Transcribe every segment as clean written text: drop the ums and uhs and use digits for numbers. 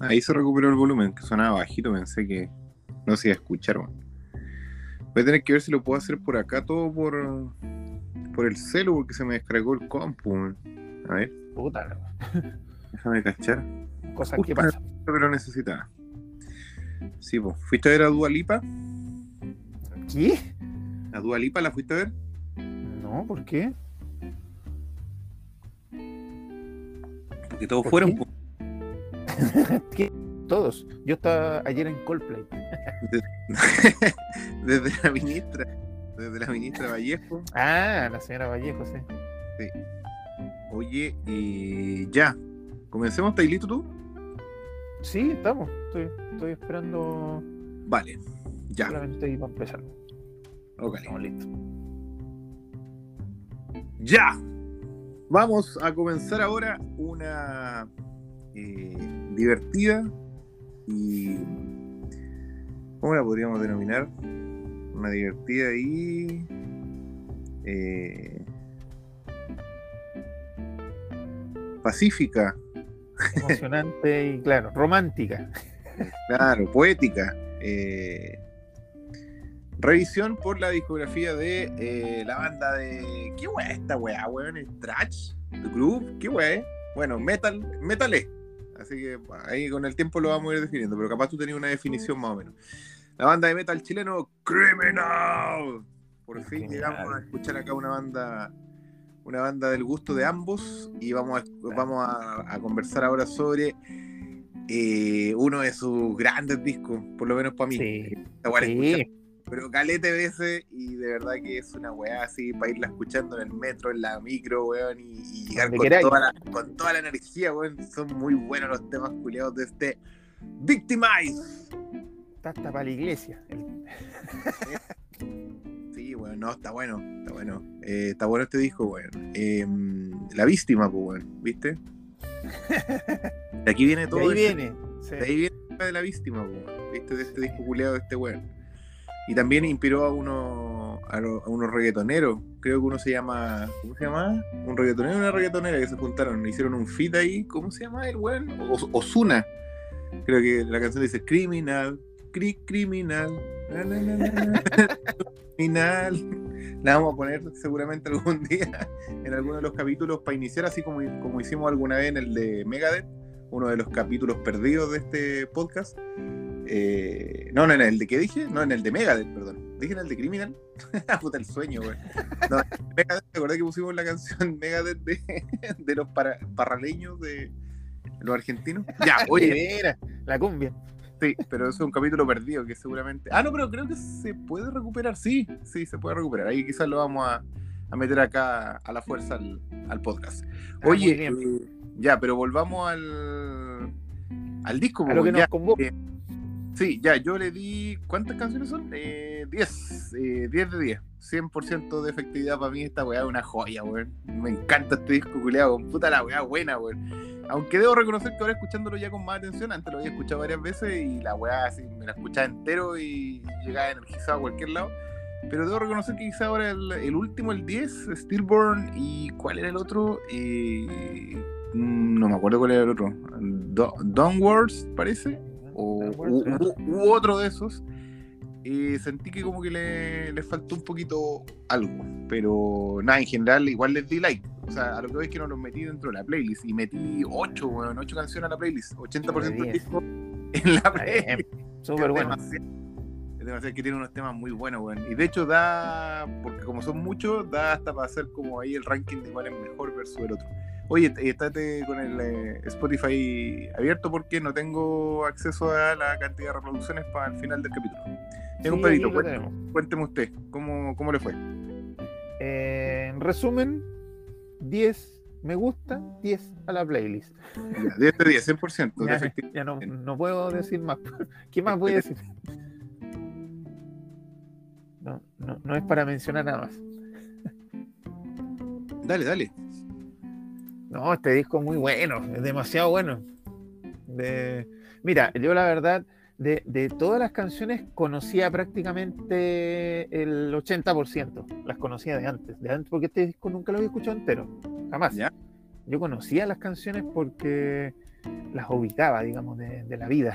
Ahí se recuperó el volumen, que sonaba bajito, pensé que no se iba a escuchar, bueno. Voy a tener que ver si lo puedo hacer por acá, todo por el celu, porque se me descargó el compu, man. A ver. Puta, no. Déjame cachar. Cosas que pasan. Pero necesitaba. Sí, pues. ¿Fuiste a ver a Dua Lipa? ¿Qué? ¿A Dua Lipa la fuiste a ver? No, ¿por qué? Porque todos fueron. ¿Qué? Todos. Yo estaba ayer en Coldplay. Desde la ministra. Desde la ministra Vallejo. Ah, la señora Vallejo, sí. Sí. Oye, ya. ¿Comencemos? ¿Estás listo tú? Sí, estamos. Estoy esperando. Vale, ya. Solamente iba a empezar. Ok. Estamos listos. ¡Ya! Vamos a comenzar ahora una divertida y... ¿Cómo la podríamos denominar? Una divertida y... pacífica. Emocionante y, claro, romántica. Claro, poética. Revisión por la discografía de la banda de... ¿Qué weá esta weá, weón? ¿El Trash? ¿The Group? ¿Qué weá? Bueno, metal es. Así que ahí con el tiempo lo vamos a ir definiendo, pero capaz tú tenías una definición más o menos. La banda de metal chileno, Criminal. Por fin llegamos a escuchar acá una banda del gusto de ambos y vamos a conversar ahora sobre... uno de sus grandes discos, por lo menos para mí. Sí. La weá sí. Pero calete veces, y de verdad que es una weá así para irla escuchando en el metro, en la micro, weón, y llegar con toda la energía, weón. Son muy buenos los temas culiados de este Victimized. Está hasta para la iglesia. Sí, weón, no, está bueno. Está bueno este disco, weón. La víctima, pues, weón, ¿viste? De aquí viene todo. De ahí viene de la víctima, weón, ¿viste? De este disco culiado de este weón. Y también inspiró a unos reggaetoneros. Creo que uno se llama... ¿Cómo se llama? Un reggaetonero y una reggaetonera que se juntaron. Hicieron un feat ahí. ¿Cómo se llama el weón? Ozuna. Creo que la canción dice Criminal. Criminal. Criminal. La vamos a poner seguramente algún día en alguno de los capítulos para iniciar, así como hicimos alguna vez en el de Megadeth, uno de los capítulos perdidos de este podcast. No, en el de que dije, no, en el de Megadeth, perdón. Dije en el de Criminal. Puta el sueño, güey. No, Megadeth, ¿te acordás que pusimos la canción Megadeth de los parraleños de los argentinos? Ya, oye. Era la cumbia. Sí, pero eso es un capítulo perdido que seguramente. Ah, no, pero creo que se puede recuperar, sí, se puede recuperar. Ahí quizás lo vamos a meter acá a la fuerza al podcast. Oye, ya, pero volvamos al disco. A lo que nos convoca. Sí, ya, yo le di... ¿Cuántas canciones son? 10. 10 de 10. 100% de efectividad para mí esta weá es una joya, weón. Me encanta este disco culiado, puta la weá buena, weón. Aunque debo reconocer que ahora escuchándolo ya con más atención, antes lo había escuchado varias veces y la weá así me la escuchaba entero y llegaba energizado a cualquier lado. Pero debo reconocer que quizá ahora el último, el 10, Stillborn y... ¿Cuál era el otro? No me acuerdo cuál era el otro. Downwards, parece. U otro de esos, sentí que como que le faltó un poquito algo, pero nada, en general igual les di like, o sea, a lo que veis que no los metí dentro de la playlist, y metí 8 canciones a la playlist, 80% del disco en la playlist. Súper bueno. Es demasiado que tiene unos temas muy buenos, weón. Y de hecho da, porque como son muchos, da hasta para hacer como ahí el ranking de cuál es mejor versus el otro. Oye, estate con el Spotify abierto porque no tengo acceso a la cantidad de reproducciones para el final del capítulo. Tengo un pedito, cuénteme usted, ¿cómo le fue? En resumen, 10 me gusta, 10 a la playlist. Ya, 10 de 10, 100%. Ya no puedo decir más. ¿Qué más voy a decir? No es para mencionar nada más. Dale. No, este disco es muy bueno, es demasiado bueno. Mira, yo la verdad, de todas las canciones conocía prácticamente el 80%. Las conocía de antes, porque este disco nunca lo había escuchado entero, jamás. ¿Ya? Yo conocía las canciones porque las ubicaba, digamos, de la vida.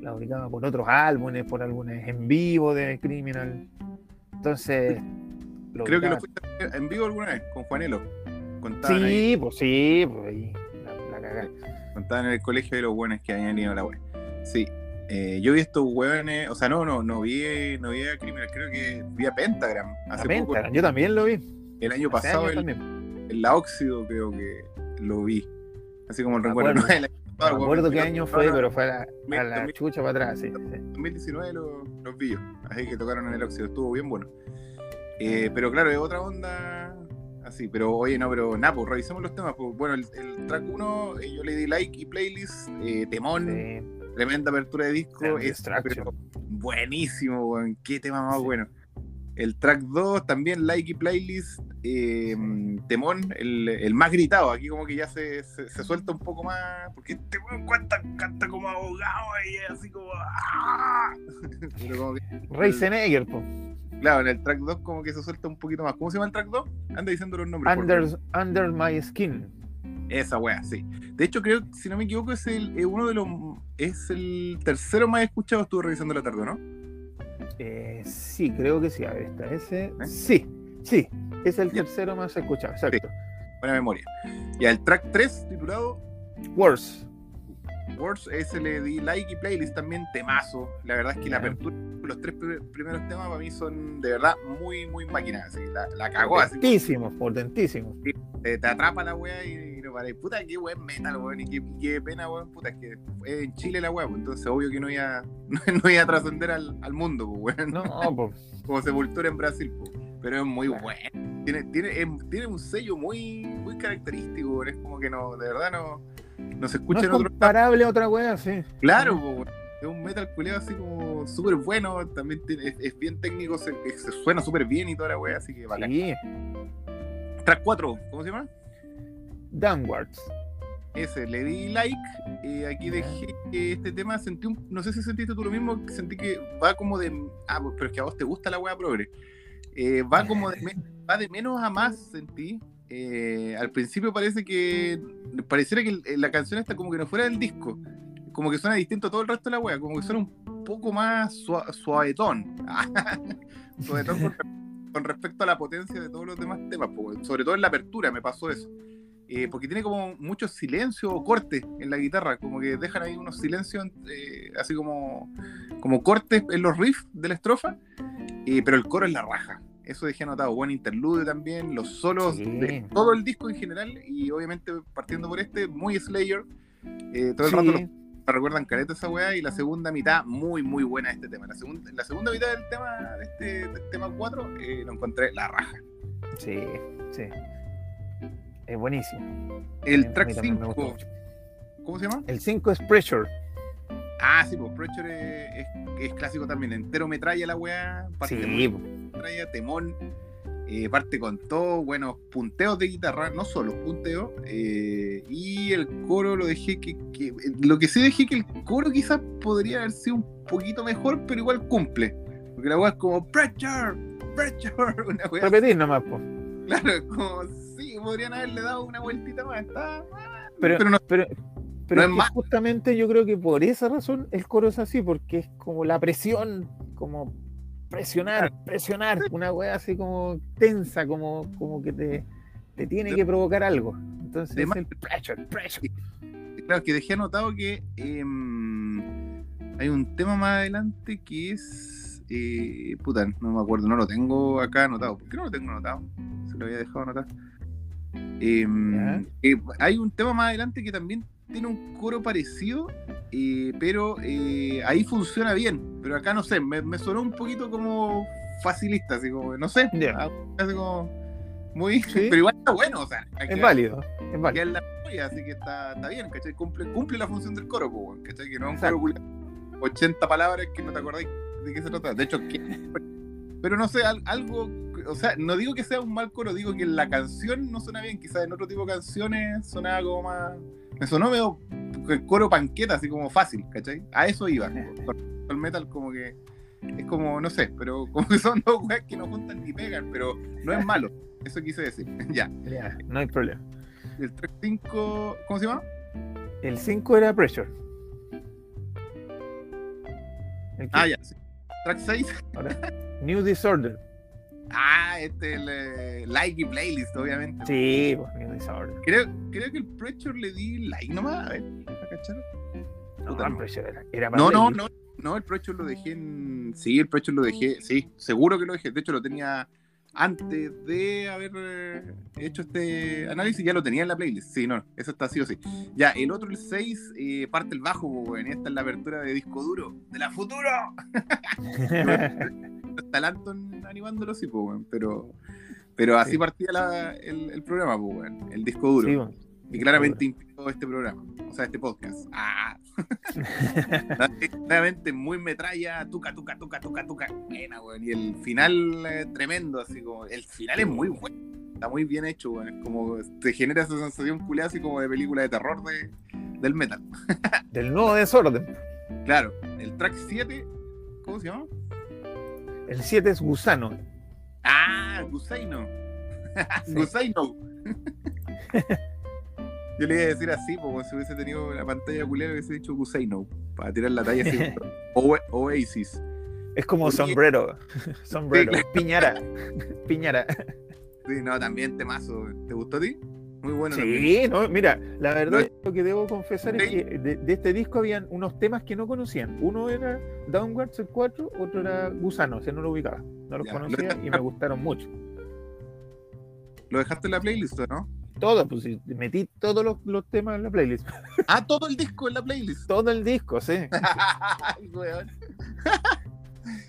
Las ubicaba por otros álbumes, por álbumes en vivo de Criminal. Entonces... Creo que lo fuiste en vivo alguna vez, con Juanelo. Contaban ahí. Pues sí, pues ahí, la cagada. Contaban en el colegio de los buenos que habían ido a la web. Sí, yo vi estos hueones, o sea, no vi a Criminal, creo que vi a Pentagram. Hace Pentagram, poco. Yo también lo vi. El año pasado, el Laóxido creo que lo vi. Así como el recuerdo. No recuerdo qué año fue, pero fue a la chucha para atrás. Sí, 2019 los vi yo, así que tocaron en el Laóxido, estuvo bien bueno. Pero claro, es otra onda así, pero oye, no, pero nada, pues revisemos los temas, pues. Bueno, el track 1 yo le di like y playlist, temón, tremenda apertura de disco, es buenísimo, buen. Qué tema más bueno. El track 2 también like y playlist, temón, el más gritado, aquí como que ya se suelta un poco más, porque este weón canta como abogado y así como... ¡Ah! Pero como que... Rey Senegger, pues. Claro, en el track 2 como que se suelta un poquito más. ¿Cómo se llama el track 2? Anda diciendo los nombres. Under My Skin. Esa wea, sí. De hecho, creo, si no me equivoco, es el tercero más escuchado. Estuve revisando la tarde, ¿no? Sí, creo que sí. A ver, está ese. ¿Eh? Sí. Es el tercero más escuchado, exacto. Sí. Buena memoria. Y al track 3, titulado Worse. Worse, ese le di like y playlist también, temazo. La verdad es que la apertura, los tres primeros temas para mí son de verdad muy, muy máquinas. La cagó así. Potentísimos. Te atrapa la wea y no parás. Puta, qué buen metal, weón. Y qué pena, weón. Puta, es que en Chile la wea, pues. Entonces, obvio que no iba a trascender al mundo, pues, weón. No, pues. Como Sepultura en Brasil, pues. Pero es muy bueno. Tiene un sello muy, muy característico, weón. Es como que no, de verdad no se escucha en otro. Es comparable a otra wea, sí. Claro, pues, weón. Es un metal culeado así como súper bueno, también es bien técnico, se suena súper bien y toda la wea, así que vale. Sí. Track 4, ¿cómo se llama? Downwards. Ese, le di like, aquí dejé este tema, sentí no sé si sentiste tú lo mismo, sentí que va como de... Ah, pero es que a vos te gusta la wea progre. Va como de menos a más, sentí. Al principio pareciera que la canción está como que no fuera del disco. Como que suena distinto a todo el resto de la wea, como que suena un poco más suavetón. Suavetón con respecto a la potencia de todos los demás temas, sobre todo en la apertura me pasó eso. Porque tiene como mucho silencio o cortes en la guitarra, como que dejan ahí unos silencios, así como cortes en los riffs de la estrofa, pero el coro es la raja. Eso dejé anotado, buen interludio también, los solos de todo el disco en general, y obviamente partiendo por este, muy Slayer, todo el rato me recuerdan careta esa weá, y la segunda mitad muy muy buena de este tema. La segunda mitad del tema del tema 4 lo encontré la raja. Sí es buenísimo. El track 5, ¿cómo se llama? El 5 es Pressure. Sí, pues Pressure es clásico también, entero metralla la weá, parte metralla, temón, parte con todo, buenos punteos de guitarra, no solo punteos, y el coro lo dejé que lo que sí dejé que el coro quizás podría haber sido un poquito mejor, pero igual cumple, porque la weá es como pressure, una weá. Repetir nomás, po. Claro, como sí, podrían haberle dado una vueltita más, pero no es más. Justamente yo creo que por esa razón el coro es así, porque es como la presión, como presionar, una wea así como tensa, como que te tiene que provocar algo. Entonces es el pressure. Claro, que dejé anotado que hay un tema más adelante que es puta, no me acuerdo, no lo tengo acá anotado. ¿Por qué no lo tengo anotado? Se lo había dejado anotar. Hay un tema más adelante que también tiene un coro parecido, pero ahí funciona bien, pero acá no sé, me sonó un poquito como facilista, así como, no sé, así como muy, pero igual está bueno, o sea, es válido, es válido. Es la memoria, así que está bien, ¿cachai? Cumple la función del coro, ¿cachai? Que no es un coro culiado, 80 palabras que no te acordáis de qué se trata, de hecho, pero no sé, algo, o sea, no digo que sea un mal coro, digo que la canción no suena bien, quizás en otro tipo de canciones sonaba como más... Me sonó medio coro panqueta, así como fácil, ¿cachai? A eso iba. El metal como que es como, no sé, pero como que son dos weas que no juntan ni pegan, pero no es malo. Eso quise decir. Ya. No hay problema. El track 5, ¿cómo se llama? El 5 era Pressure. Sí. Track 6. Ahora, New Disorder. El like y playlist, obviamente. Sí, pues New Disorder. Creo que el Pressure le di like nomás. A ver, ¿a cachar? No, el Pressure lo dejé en... Sí, el Pressure lo dejé. Sí, seguro que lo dejé. De hecho, lo tenía antes de haber hecho este análisis. Ya lo tenía en la playlist. Sí, no, eso está sí o sí. Ya, el otro, el 6, parte el bajo, güey. Esta es la apertura de disco duro. ¡De la futuro! Está Lanton animándolo, sí, pues, güey. Pero así sí partía el programa, pues, güey. El disco duro. Sí, güey. Y claramente inspiró este programa, o sea, este podcast. Claramente muy metralla, tuca. Buena, güey. Y el final tremendo, así como. El final es muy bueno, está muy bien hecho, güey. Es como te genera esa sensación culiada, así como de película de terror del metal. Del nuevo desorden. Claro, el track 7, ¿cómo se llama? El 7 es Gusano. Gusano. Sí. Gusano. Yo le iba a decir así, porque si hubiese tenido la pantalla culera hubiese dicho Gusano, para tirar la talla así. Oasis. Es como sombrero. Sombrero. Sí, claro. Piñara. Sí, no, también temazo. ¿Te gustó a ti? Muy bueno. Sí, no, mira, la verdad lo que debo confesar es que de este disco habían unos temas que no conocían. Uno era Downwards, el 4, otro era Gusano, o sea, no lo ubicaba. No los conocía y me gustaron mucho. ¿Lo dejaste en la playlist o no? Todo, pues metí todos los temas en la playlist. Todo el disco en la playlist. Todo el disco, sí. Ay, weón.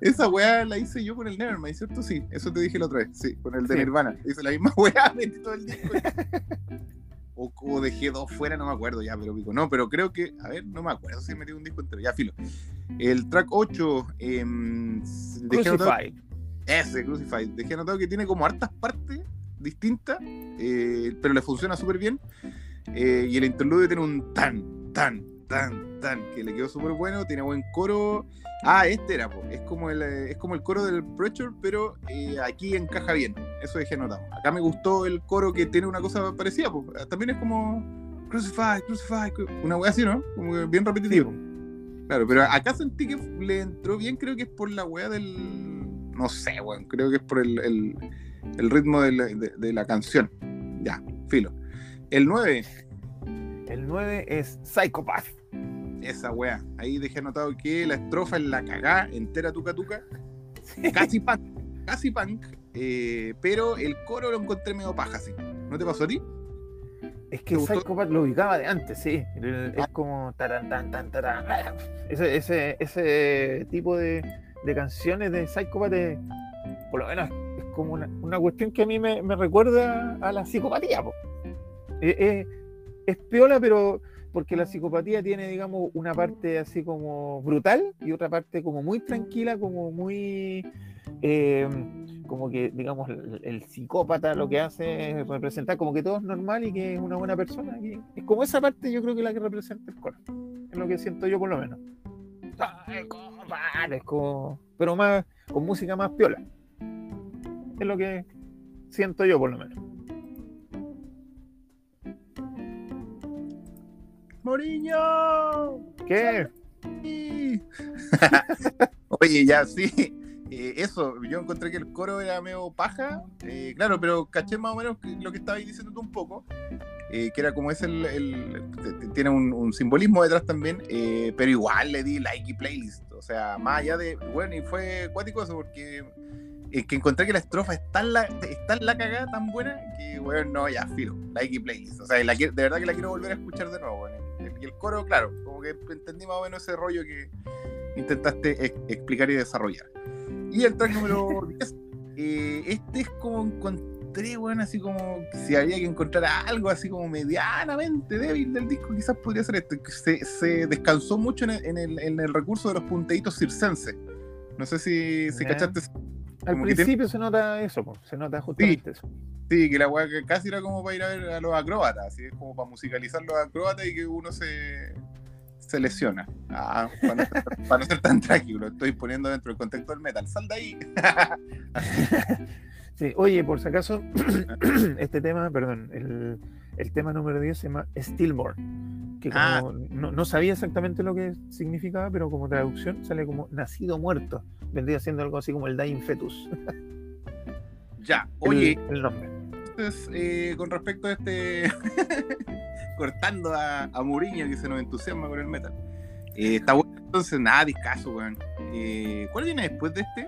Esa weá la hice yo con el Nevermind, ¿cierto? Sí, eso te dije la otra vez, sí, con el de Nirvana. Hice la misma weá, metí todo el disco. o dejé dos fuera, no me acuerdo ya, pero pico. No, pero creo que, a ver, no me acuerdo si metí un disco entero, ya filo. El track 8, dejé anotado. Crucify. Dejé anotado que tiene como hartas partes distinta, pero le funciona súper bien, y el interludio tiene un tan que le quedó súper bueno, tiene buen coro. Es como el coro del Pressure, pero aquí encaja bien, eso dejé notado. Acá me gustó el coro, que tiene una cosa parecida, pues, también es como Crucify, una wea así, ¿no? Como bien repetitivo. Claro, pero acá sentí que le entró bien. Creo que es por la wea del... no sé, weón, creo que es por el ritmo de la canción. Ya, filo. El 9. El 9 es Psychopath. Esa weá. Ahí dejé anotado que la estrofa es la cagá, entera tuca. Sí. Casi punk. Pero el coro lo encontré medio paja, sí. ¿No te pasó a ti? Es que Psychopath lo ubicaba de antes, sí. Es como taran. Ese tipo de canciones de Psychopath, por lo menos, como una cuestión que a mí me recuerda a la psicopatía, po. Es piola, pero porque la psicopatía tiene, digamos, una parte así como brutal y otra parte como muy tranquila, como muy como que, digamos, el psicópata lo que hace es representar como que todo es normal y que es una buena persona. Que es como esa parte, yo creo que la que representa el coro, es lo que siento yo, por lo menos. Es como, pero más con música más piola. Es lo que siento yo, por lo menos. ¡Mourinho! ¿Qué? Oye, ya, sí. Eso, yo encontré que el coro era medio paja. Claro, pero caché más o menos lo que estabais diciendo tú un poco. Que era como es tiene un simbolismo detrás también. Pero igual le di like y playlist. O sea, más allá de... Bueno, y fue cuático eso porque... Es que encontré que la estrofa es tan la cagada, tan buena, que, bueno, no, ya, filo, like y playlist. O sea, de verdad que la quiero volver a escuchar de nuevo, bueno. Y el coro, claro, como que entendí más o menos ese rollo que intentaste explicar y desarrollar. Y el track número 10, este es como encontré, bueno, así como si había que encontrar algo así como medianamente débil del disco, quizás podría ser este. Se descansó mucho en el recurso de los punteitos circenses. No sé si cachaste... Al principio se nota eso, se nota justamente eso. Sí, que la weá que casi era como para ir a ver a los acróbatas, así es como para musicalizar los acróbatas y que uno se lesiona. Para no ser tan trágico, lo estoy poniendo dentro del contexto del metal. ¡Sal de ahí! Sí, oye, por si acaso, este tema, perdón, el tema número 10 se llama Stillborn. que como no sabía exactamente lo que significaba, pero como traducción sale como nacido muerto. Vendría siendo algo así como el Dying Fetus. Ya, oye. El nombre. Entonces, con respecto a este. Cortando a Mourinho, que se nos entusiasma con el metal. Está bueno, entonces, nada, discaso, weón. ¿Cuál viene después de este?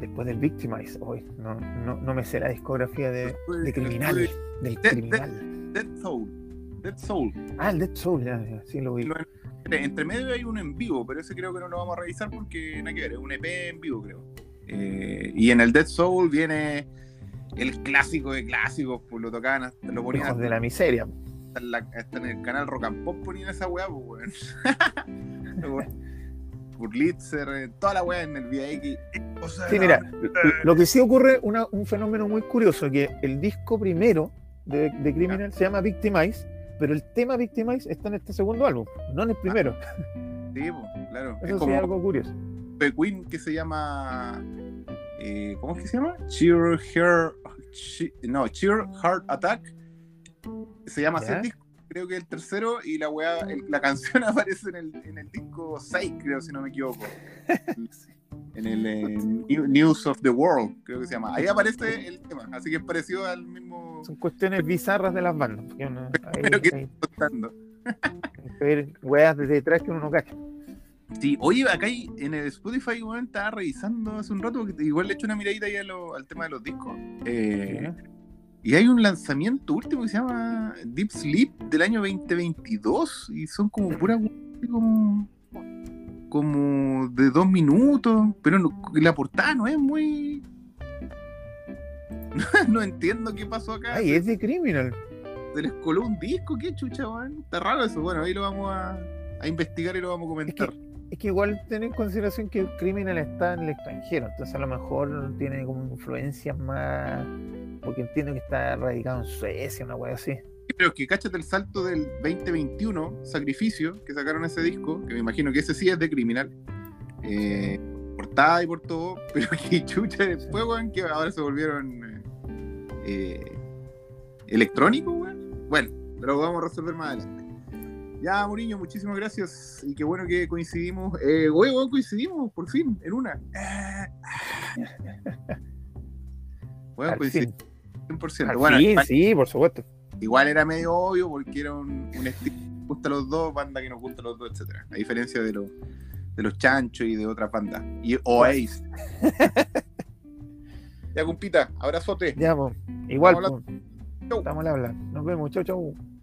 Después del Victimized, hoy no me sé la discografía de Criminal. Del Criminal. Dead Soul. Ah, el Dead Soul, ya, sí lo vi. Entre medio hay uno en vivo, pero ese creo que no lo vamos a revisar porque nada que ver, es un EP en vivo, creo. Y en el Dead Soul viene el clásico de clásicos, pues lo tocaban, hasta, lo ponían. Hijos de la miseria. Hasta en el canal Rock and Pop ponían esa weá, pues weón. Purlitzer, toda la weá en el VX. O sea, sí, mira, lo que sí ocurre, un fenómeno muy curioso, que el disco primero de Criminal se llama Victimized, pero el tema Victimized está en este segundo álbum, no en el primero. Sí, pues, claro. Eso es como sí, algo curioso. The Queen, que se llama... ¿cómo es que se llama? Cheer Heart Attack. Se llama ese disco. Creo que el tercero, y la weá, la canción aparece en el disco 6, creo, si no me equivoco. En el News of the World, creo que se llama. Ahí aparece el tema, así que es parecido al mismo. Son cuestiones bizarras de las bandas. Uno, pero que estoy contando. Weas desde detrás que uno no cacha. Sí, oye, acá en el Spotify, weón, estaba revisando hace un rato, que igual le eché una miradita ahí al tema de los discos. Y hay un lanzamiento último que se llama Deep Sleep del año 2022 y son como puras como de 2 minutos, pero no, la portada no es muy... no entiendo qué pasó acá. Ay, es de Criminal. Se les coló un disco, qué chucha, man. Está raro eso. Bueno, ahí lo vamos a investigar y lo vamos a comentar. Es que igual ten en consideración que Criminal está en el extranjero, entonces a lo mejor tiene como influencias más... porque entiendo que está radicado en Suecia, una hueá así. Pero es que cáchate el salto del 2021, Sacrificio, que sacaron ese disco, que me imagino que ese sí es de Criminal, portada y por todo, pero que chucha después, weón, que ahora se volvieron electrónicos, weón. Bueno, lo vamos a resolver más adelante. Ya, Mourinho, muchísimas gracias, y qué bueno que coincidimos, weón, coincidimos, por fin, en una. Bueno, pues sí, 100%. Bueno, sí, sí, por supuesto. Igual era medio obvio porque era un estilo que nos gusta a los dos, banda que nos gusta a los dos, etcétera. A diferencia de los chanchos y de otras bandas. Y Oasis. Ya, compita, abrazote. Ya, po. Igual, estamos al habla. Nos vemos, chau, chau.